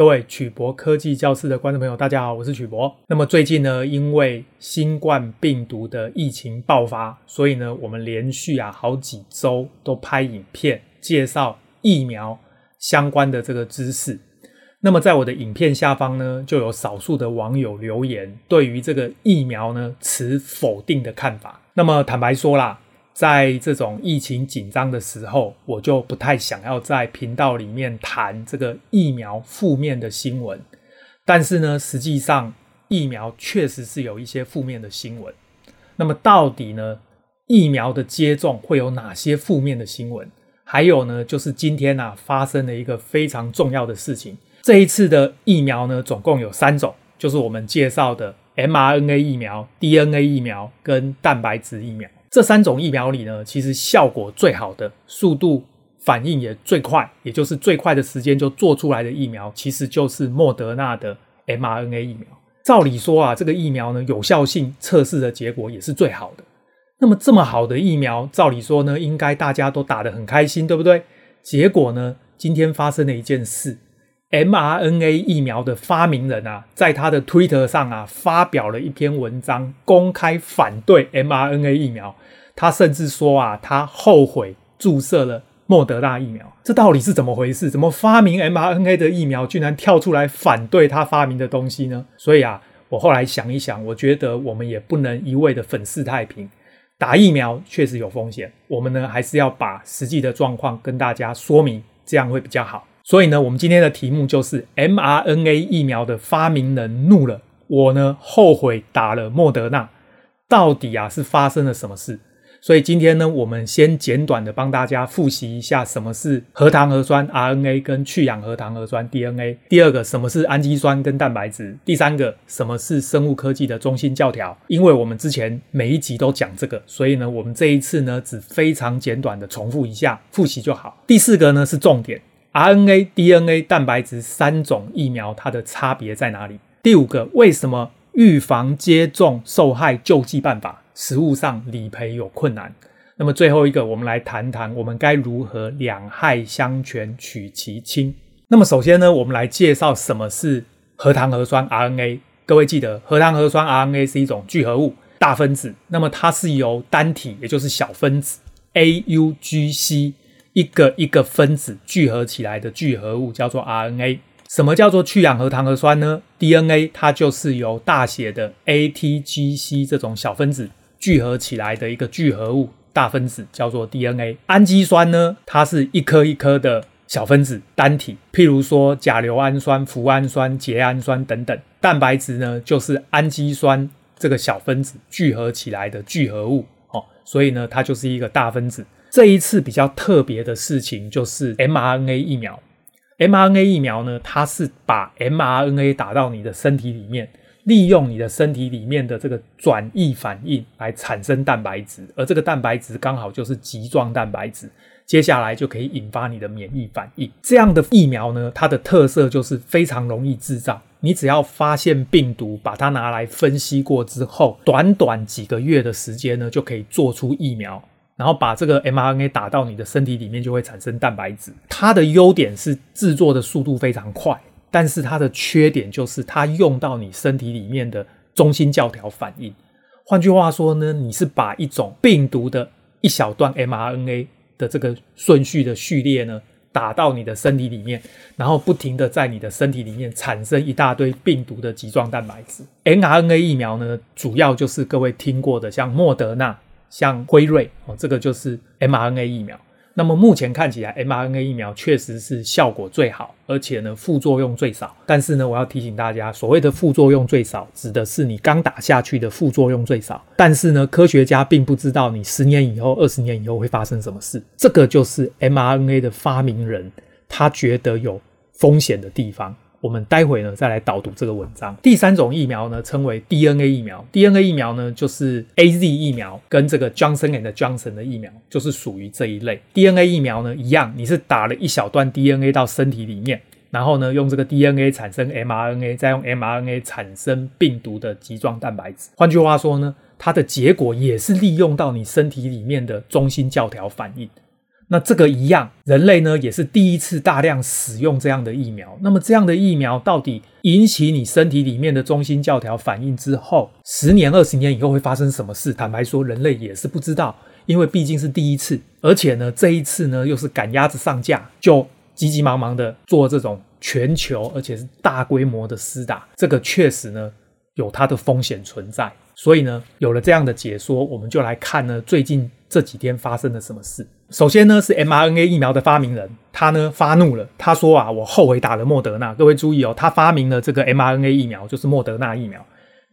各位曲博科技教室的观众朋友大家好，我是曲博。那么最近呢，因为新冠病毒的疫情爆发，所以呢我们连续好几周都拍影片介绍疫苗相关的这个知识。那么在我的影片下方呢，就有少数的网友留言对于这个疫苗呢持否定的看法。那么坦白说啦，在这种疫情紧张的时候，我就不太想要在频道里面谈这个疫苗负面的新闻。但是呢，实际上疫苗确实是有一些负面的新闻。那么到底呢，疫苗的接种会有哪些负面的新闻？还有呢，就是今天发生了一个非常重要的事情。这一次的疫苗呢，总共有三种，就是我们介绍的 mRNA 疫苗、DNA 疫苗跟蛋白质疫苗。这三种疫苗里呢，其实效果最好的、速度反应也最快，也就是最快的时间就做出来的疫苗，其实就是莫德纳的 mRNA 疫苗。照理说这个疫苗呢，有效性测试的结果也是最好的。那么这么好的疫苗，照理说呢，应该大家都打得很开心，对不对？结果呢，今天发生了一件事， mRNA 疫苗的发明人在他的 Twitter 上发表了一篇文章，公开反对 mRNA 疫苗。他甚至说他后悔注射了莫德纳疫苗。这到底是怎么回事？怎么发明 mRNA 的疫苗居然跳出来反对他发明的东西呢？所以我后来想一想，我觉得我们也不能一味的粉饰太平。打疫苗确实有风险，我们呢还是要把实际的状况跟大家说明，这样会比较好。所以呢，我们今天的题目就是 mRNA 疫苗的发明人怒了，我呢后悔打了莫德纳。到底是发生了什么事？所以今天呢，我们先简短的帮大家复习一下什么是核糖核酸 RNA 跟去氧核糖核酸 DNA。 第二个，什么是氨基酸跟蛋白质。第三个，什么是生物科技的中心教条。因为我们之前每一集都讲这个，所以呢我们这一次呢只非常简短的重复一下，复习就好。第四个呢是重点， RNA、DNA、蛋白质三种疫苗它的差别在哪里。第五个，为什么预防接种受害救济办法实务上理赔有困难。那么最后一个，我们来谈谈我们该如何两害相权取其轻。那么首先呢，我们来介绍什么是核糖核酸 RNA。 各位记得，核糖核酸 RNA 是一种聚合物，大分子。那么它是由单体，也就是小分子 AUGC 一个一个分子聚合起来的聚合物，叫做 RNA。 什么叫做去氧核糖核酸呢？ DNA 它就是由大写的 ATGC 这种小分子聚合起来的一个聚合物，大分子叫做 DNA。 氨基酸呢，它是一颗一颗的小分子单体，譬如说甲硫氨酸、脯氨酸、缬氨酸等等。蛋白质呢，就是氨基酸这个小分子聚合起来的聚合物所以呢它就是一个大分子。这一次比较特别的事情就是 mRNA 疫苗。 mRNA 疫苗呢，它是把 mRNA 打到你的身体里面，利用你的身体里面的这个转译反应来产生蛋白质，而这个蛋白质刚好就是棘状蛋白质，接下来就可以引发你的免疫反应。这样的疫苗呢，它的特色就是非常容易制造，你只要发现病毒，把它拿来分析过之后，短短几个月的时间呢，就可以做出疫苗，然后把这个 mRNA 打到你的身体里面，就会产生蛋白质。它的优点是制作的速度非常快，但是它的缺点就是它用到你身体里面的中心教条反应。换句话说呢，你是把一种病毒的一小段 mRNA 的这个顺序的序列呢，打到你的身体里面，然后不停的在你的身体里面产生一大堆病毒的棘状蛋白质。 mRNA 疫苗呢，主要就是各位听过的，像莫德纳、像辉瑞这个就是 mRNA 疫苗。那么目前看起来 mRNA 疫苗确实是效果最好，而且呢副作用最少。但是呢，我要提醒大家，所谓的副作用最少指的是你刚打下去的副作用最少，但是呢科学家并不知道你10年以后、20年以后会发生什么事。这个就是 mRNA 的发明人他觉得有风险的地方。我们待会呢再来导读这个文章。第三种疫苗呢称为 DNA 疫苗。 DNA 疫苗呢就是 AZ 疫苗跟这个 Johnson and Johnson 的疫苗，就是属于这一类。 DNA 疫苗呢一样，你是打了一小段 DNA 到身体里面，然后呢用这个 DNA 产生 mRNA， 再用 mRNA 产生病毒的棘状蛋白质。换句话说呢，它的结果也是利用到你身体里面的中心教条反应。那这个一样，人类呢也是第一次大量使用这样的疫苗。那么这样的疫苗到底引起你身体里面的中心教条反应之后，10年、20年以后会发生什么事？坦白说，人类也是不知道，因为毕竟是第一次，而且呢这一次呢又是赶鸭子上架，就急急忙忙的做这种全球而且是大规模的施打，这个确实呢有它的风险存在。所以呢有了这样的解说，我们就来看呢最近这几天发生了什么事。首先呢是 mRNA 疫苗的发明人，他呢发怒了，他说啊，我后悔打了莫德纳。各位注意哦，他发明了这个 mRNA 疫苗，就是莫德纳疫苗，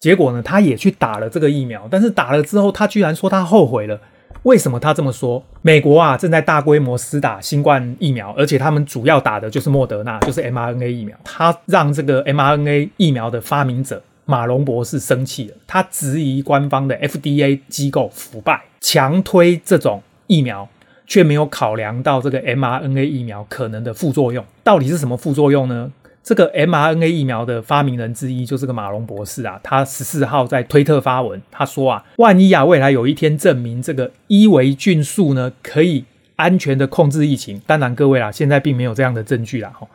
结果呢他也去打了这个疫苗，但是打了之后他居然说他后悔了。为什么他这么说？美国啊正在大规模施打新冠疫苗，而且他们主要打的就是莫德纳，就是 mRNA 疫苗。他让这个 mRNA 疫苗的发明者马龙博士生气了，他质疑官方的 FDA 机构腐败，强推这种疫苗，却没有考量到这个 mRNA 疫苗可能的副作用。到底是什么副作用呢？这个 mRNA 疫苗的发明人之一就是个马龙博士啊，他14号在推特发文，他说啊，万一啊未来有一天证明这个伊维菌素呢可以安全的控制疫情，当然各位啦，现在并没有这样的证据啦齁。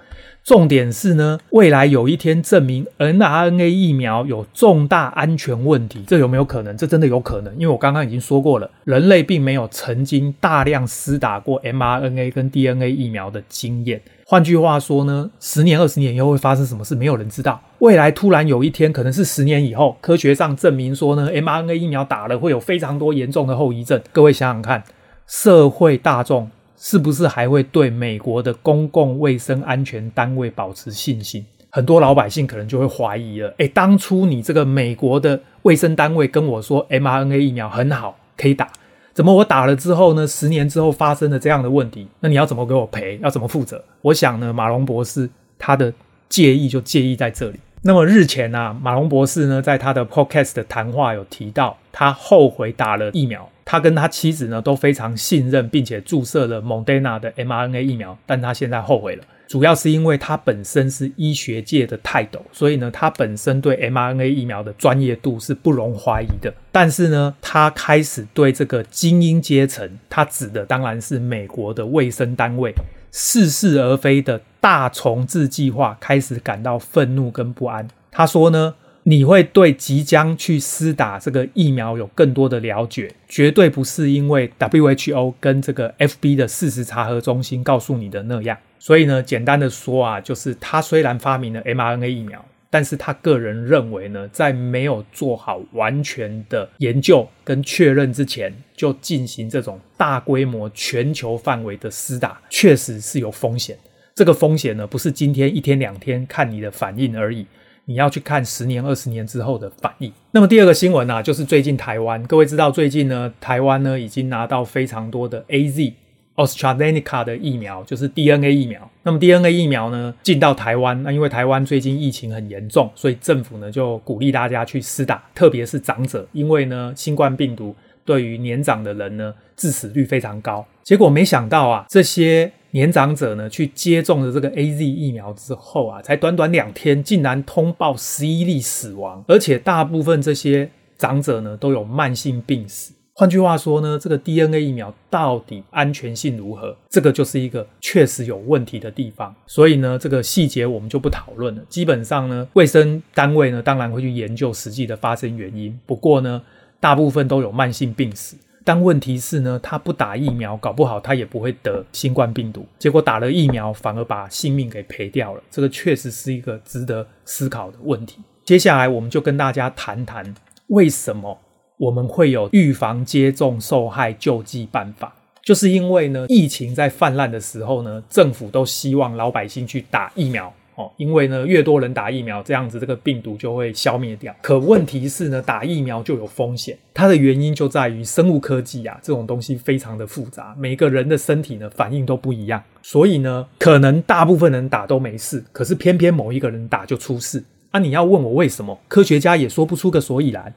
重点是呢，未来有一天证明 mRNA 疫苗有重大安全问题，这有没有可能？这真的有可能，因为我刚刚已经说过了，人类并没有曾经大量施打过 mRNA 跟 DNA 疫苗的经验。换句话说呢，10年、20年以后会发生什么事，没有人知道。未来突然有一天，可能是10年以后，科学上证明说呢 mRNA 疫苗打了会有非常多严重的后遗症。各位想想看，社会大众是不是还会对美国的公共卫生安全单位保持信心？很多老百姓可能就会怀疑了，当初你这个美国的卫生单位跟我说 mRNA 疫苗很好可以打，怎么我打了之后呢10年之后发生了这样的问题，那你要怎么给我赔，要怎么负责？我想呢，马龙博士他的介意就介意在这里。那么日前啊，马龙博士呢在他的 podcast 的谈话有提到，他后悔打了疫苗。他跟他妻子呢都非常信任，并且注射了 Moderna 的 mRNA 疫苗，但他现在后悔了。主要是因为他本身是医学界的泰斗，所以呢他本身对 mRNA 疫苗的专业度是不容怀疑的。但是呢他开始对这个精英阶层，他指的当然是美国的卫生单位，似是而非的大重置计划开始感到愤怒跟不安。他说呢，你会对即将去施打这个疫苗有更多的了解，绝对不是因为 WHO 跟这个 FB 的事实查核中心告诉你的那样。所以呢简单的说啊，就是他虽然发明了 mRNA 疫苗，但是他个人认为呢，在没有做好完全的研究跟确认之前就进行这种大规模全球范围的施打，确实是有风险。这个风险呢不是今天1天2天看你的反应而已，你要去看10年、20年之后的反应。那么第二个新闻啊，就是最近台湾，各位知道最近呢台湾呢已经拿到非常多的 AZ AstraZeneca 的疫苗，就是 DNA 疫苗。那么 DNA 疫苗呢进到台湾，那因为台湾最近疫情很严重，所以政府呢就鼓励大家去施打，特别是长者，因为呢新冠病毒对于年长的人呢致死率非常高。结果没想到啊，这些年长者呢去接种了这个 AZ 疫苗之后啊，才短短2天竟然通报11例死亡，而且大部分这些长者呢都有慢性病史。换句话说呢，这个 DNA 疫苗到底安全性如何，这个就是一个确实有问题的地方。所以呢这个细节我们就不讨论了，基本上呢卫生单位呢当然会去研究实际的发生原因，不过呢大部分都有慢性病史。但问题是呢，他不打疫苗搞不好他也不会得新冠病毒，结果打了疫苗反而把性命给赔掉了，这个确实是一个值得思考的问题。接下来我们就跟大家谈谈为什么我们会有预防接种受害救济办法，就是因为呢疫情在泛滥的时候呢，政府都希望老百姓去打疫苗，因为呢越多人打疫苗，这样子这个病毒就会消灭掉。可问题是呢，打疫苗就有风险，它的原因就在于生物科技啊这种东西非常的复杂，每个人的身体呢反应都不一样，所以呢可能大部分人打都没事，可是偏偏某一个人打就出事啊。你要问我为什么，科学家也说不出个所以然。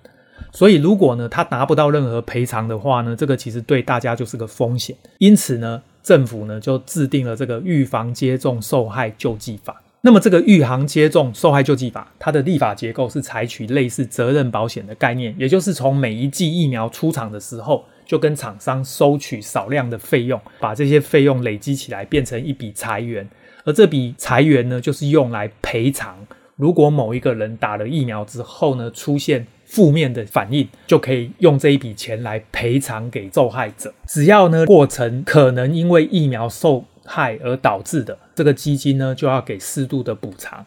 所以如果呢他拿不到任何赔偿的话呢，这个其实对大家就是个风险。因此呢政府呢就制定了这个预防接种受害救济法。那么这个预防接种受害救济法，它的立法结构是采取类似责任保险的概念，也就是从每一剂疫苗出厂的时候，就跟厂商收取少量的费用，把这些费用累积起来变成一笔财源，而这笔财源呢，就是用来赔偿如果某一个人打了疫苗之后呢出现负面的反应，就可以用这一笔钱来赔偿给受害者。只要呢过程可能因为疫苗受害而导致的，这个基金呢就要给适度的补偿，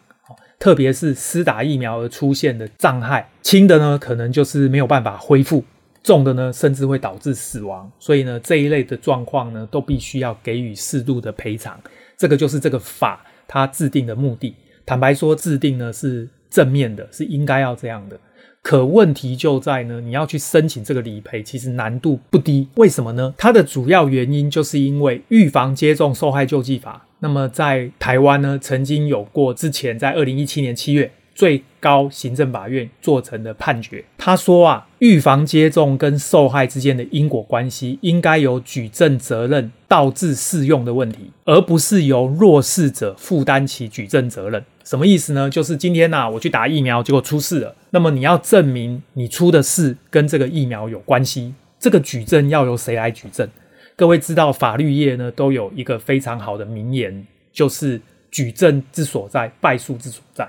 特别是施打疫苗而出现的障碍，轻的呢可能就是没有办法恢复，重的呢甚至会导致死亡，所以呢这一类的状况呢都必须要给予适度的赔偿。这个就是这个法它制定的目的。坦白说，制定呢是正面的，是应该要这样的。可问题就在呢，你要去申请这个理赔，其实难度不低。为什么呢？它的主要原因就是因为预防接种受害救济法，那么在台湾呢曾经有过，之前在2017年7月最高行政法院做成的判决，他说啊，预防接种跟受害之间的因果关系应该由举证责任导致适用的问题，而不是由弱势者负担起举证责任。什么意思呢？就是今天啊我去打疫苗，结果出事了，那么你要证明你出的事跟这个疫苗有关系，这个举证要由谁来举证？各位知道法律业呢都有一个非常好的名言，就是举证之所在，败诉之所在。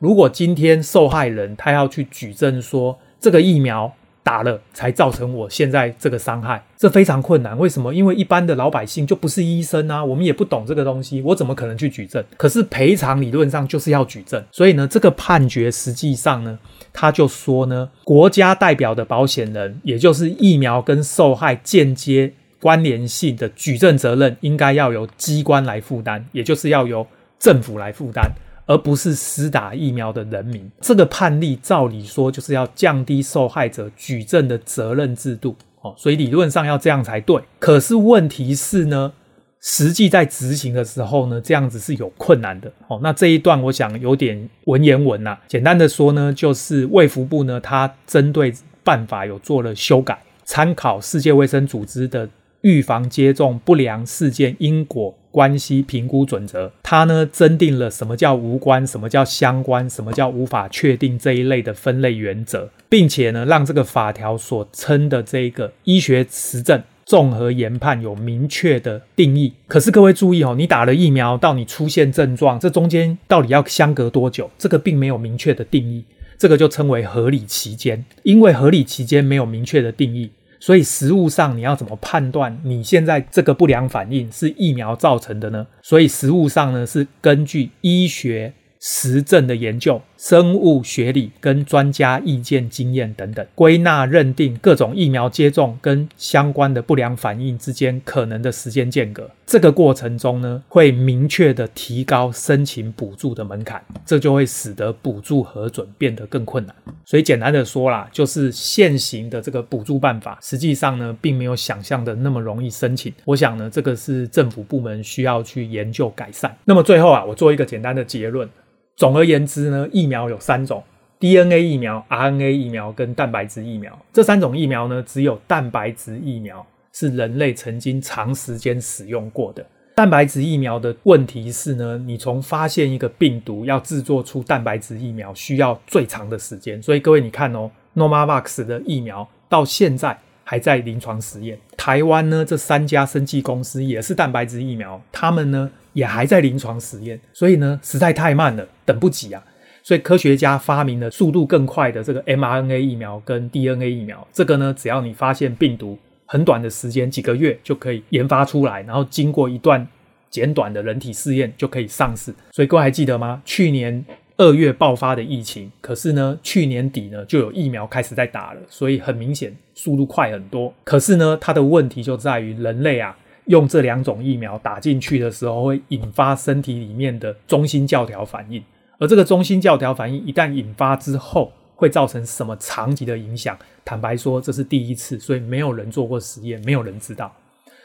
如果今天受害人他要去举证说这个疫苗打了才造成我现在这个伤害，这非常困难。为什么？因为一般的老百姓就不是医生啊，我们也不懂这个东西，我怎么可能去举证？可是赔偿理论上就是要举证，所以呢这个判决实际上呢他就说呢，国家代表的保险人，也就是疫苗跟受害间接关联性的举证责任应该要由机关来负担，也就是要由政府来负担，而不是施打疫苗的人民。这个判例照理说就是要降低受害者举证的责任制度，所以理论上要这样才对。可是问题是呢，实际在执行的时候呢，这样子是有困难的。那这一段我想有点文言文啦，简单的说呢，就是卫福部呢，它针对办法有做了修改，参考世界卫生组织的预防接种不良事件因果关系评估准则，它呢增订了什么叫无关、什么叫相关、什么叫无法确定这一类的分类原则，并且呢让这个法条所称的这个医学实证综合研判有明确的定义。可是各位注意哦，你打了疫苗到你出现症状，这中间到底要相隔多久，这个并没有明确的定义，这个就称为合理期间。因为合理期间没有明确的定义，所以实务上你要怎么判断你现在这个不良反应是疫苗造成的呢？所以实务上呢是根据医学实证的研究、生物学理跟专家意见经验等等，归纳认定各种疫苗接种跟相关的不良反应之间可能的时间间隔。这个过程中呢，会明确的提高申请补助的门槛，这就会使得补助核准变得更困难。所以简单的说啦，就是现行的这个补助办法，实际上呢，并没有想象的那么容易申请。我想呢，这个是政府部门需要去研究改善。那么最后啊，我做一个简单的结论。总而言之呢，疫苗有三种， DNA 疫苗、 RNA 疫苗跟蛋白质疫苗。这三种疫苗呢，只有蛋白质疫苗是人类曾经长时间使用过的。蛋白质疫苗的问题是呢，你从发现一个病毒要制作出蛋白质疫苗需要最长的时间，所以各位你看哦， Novavax 的疫苗到现在还在临床实验。台湾呢，这三家生技公司也是蛋白质疫苗，他们呢也还在临床实验，所以呢实在太慢了，等不及啊。所以科学家发明了速度更快的这个 mRNA 疫苗跟 DNA 疫苗，这个呢只要你发现病毒，很短的时间几个月就可以研发出来，然后经过一段简短的人体试验就可以上市。所以各位还记得吗？去年2月爆发的疫情，可是呢去年底呢就有疫苗开始在打了，所以很明显速度快很多。可是呢它的问题就在于人类啊用这两种疫苗打进去的时候，会引发身体里面的中心教条反应，而这个中心教条反应一旦引发之后，会造成什么长期的影响？坦白说，这是第一次，所以没有人做过实验，没有人知道。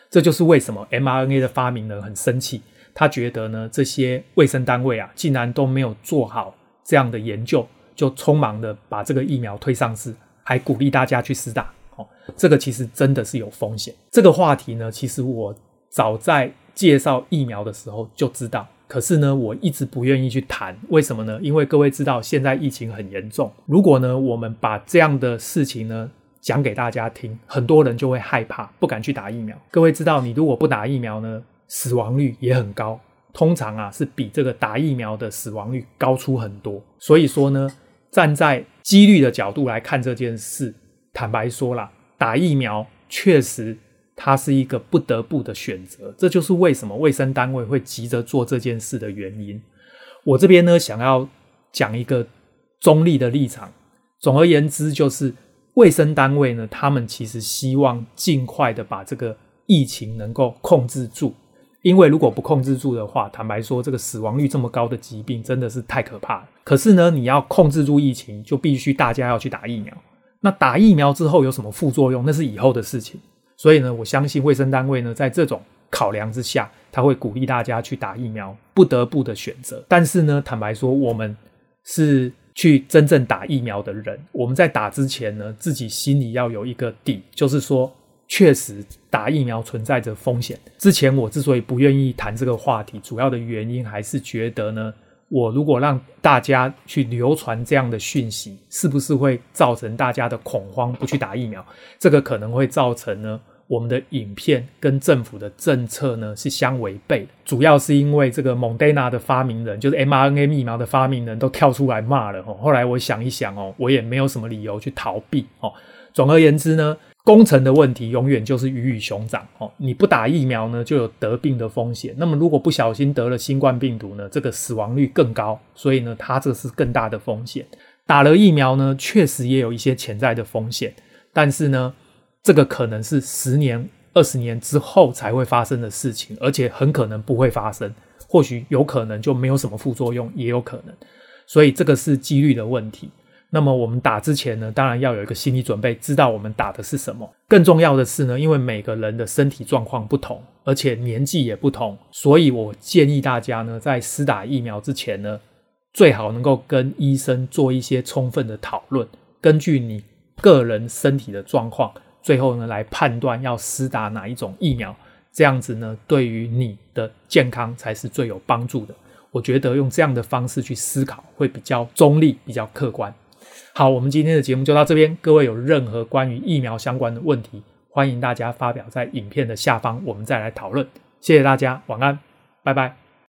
这就是为什么 mRNA 的发明人很生气，他觉得呢，这些卫生单位啊，竟然都没有做好这样的研究，就匆忙的把这个疫苗推上市，还鼓励大家去施打。这个其实真的是有风险。这个话题呢，其实我早在介绍疫苗的时候就知道，可是呢我一直不愿意去谈。为什么呢？因为各位知道现在疫情很严重，如果呢我们把这样的事情呢讲给大家听，很多人就会害怕，不敢去打疫苗。各位知道，你如果不打疫苗呢，死亡率也很高，通常啊是比这个打疫苗的死亡率高出很多。所以说呢，站在几率的角度来看这件事，坦白说啦，打疫苗确实它是一个不得不的选择，这就是为什么卫生单位会急着做这件事的原因。我这边呢，想要讲一个中立的立场。总而言之，就是卫生单位呢，他们其实希望尽快的把这个疫情能够控制住，因为如果不控制住的话，坦白说，这个死亡率这么高的疾病真的是太可怕了。可是呢，你要控制住疫情，就必须大家要去打疫苗。那打疫苗之后有什么副作用，那是以后的事情。所以呢，我相信卫生单位呢，在这种考量之下，他会鼓励大家去打疫苗，不得不的选择。但是呢，坦白说，我们是去真正打疫苗的人，我们在打之前呢，自己心里要有一个底，就是说确实打疫苗存在着风险。之前我之所以不愿意谈这个话题，主要的原因还是觉得呢，我如果让大家去流传这样的讯息，是不是会造成大家的恐慌，不去打疫苗？这个可能会造成呢，我们的影片跟政府的政策呢是相违背的，主要是因为这个 Moderna 的发明人，就是 mRNA 疫苗的发明人都跳出来骂了。后来我想一想我也没有什么理由去逃避。总而言之呢，工程的问题永远就是鱼与熊掌你不打疫苗呢，就有得病的风险。那么如果不小心得了新冠病毒呢，这个死亡率更高，所以呢，它这是更大的风险。打了疫苗呢，确实也有一些潜在的风险，但是呢，这个可能是10年、20年之后才会发生的事情，而且很可能不会发生，或许有可能就没有什么副作用，也有可能。所以这个是几率的问题。那么我们打之前呢，当然要有一个心理准备，知道我们打的是什么。更重要的是呢，因为每个人的身体状况不同，而且年纪也不同，所以我建议大家呢，在施打疫苗之前呢，最好能够跟医生做一些充分的讨论，根据你个人身体的状况，最后呢，来判断要施打哪一种疫苗，这样子呢，对于你的健康才是最有帮助的。我觉得用这样的方式去思考，会比较中立，比较客观。好，我们今天的节目就到这边。各位有任何关于疫苗相关的问题，欢迎大家发表在影片的下方，我们再来讨论。谢谢大家，晚安，拜拜。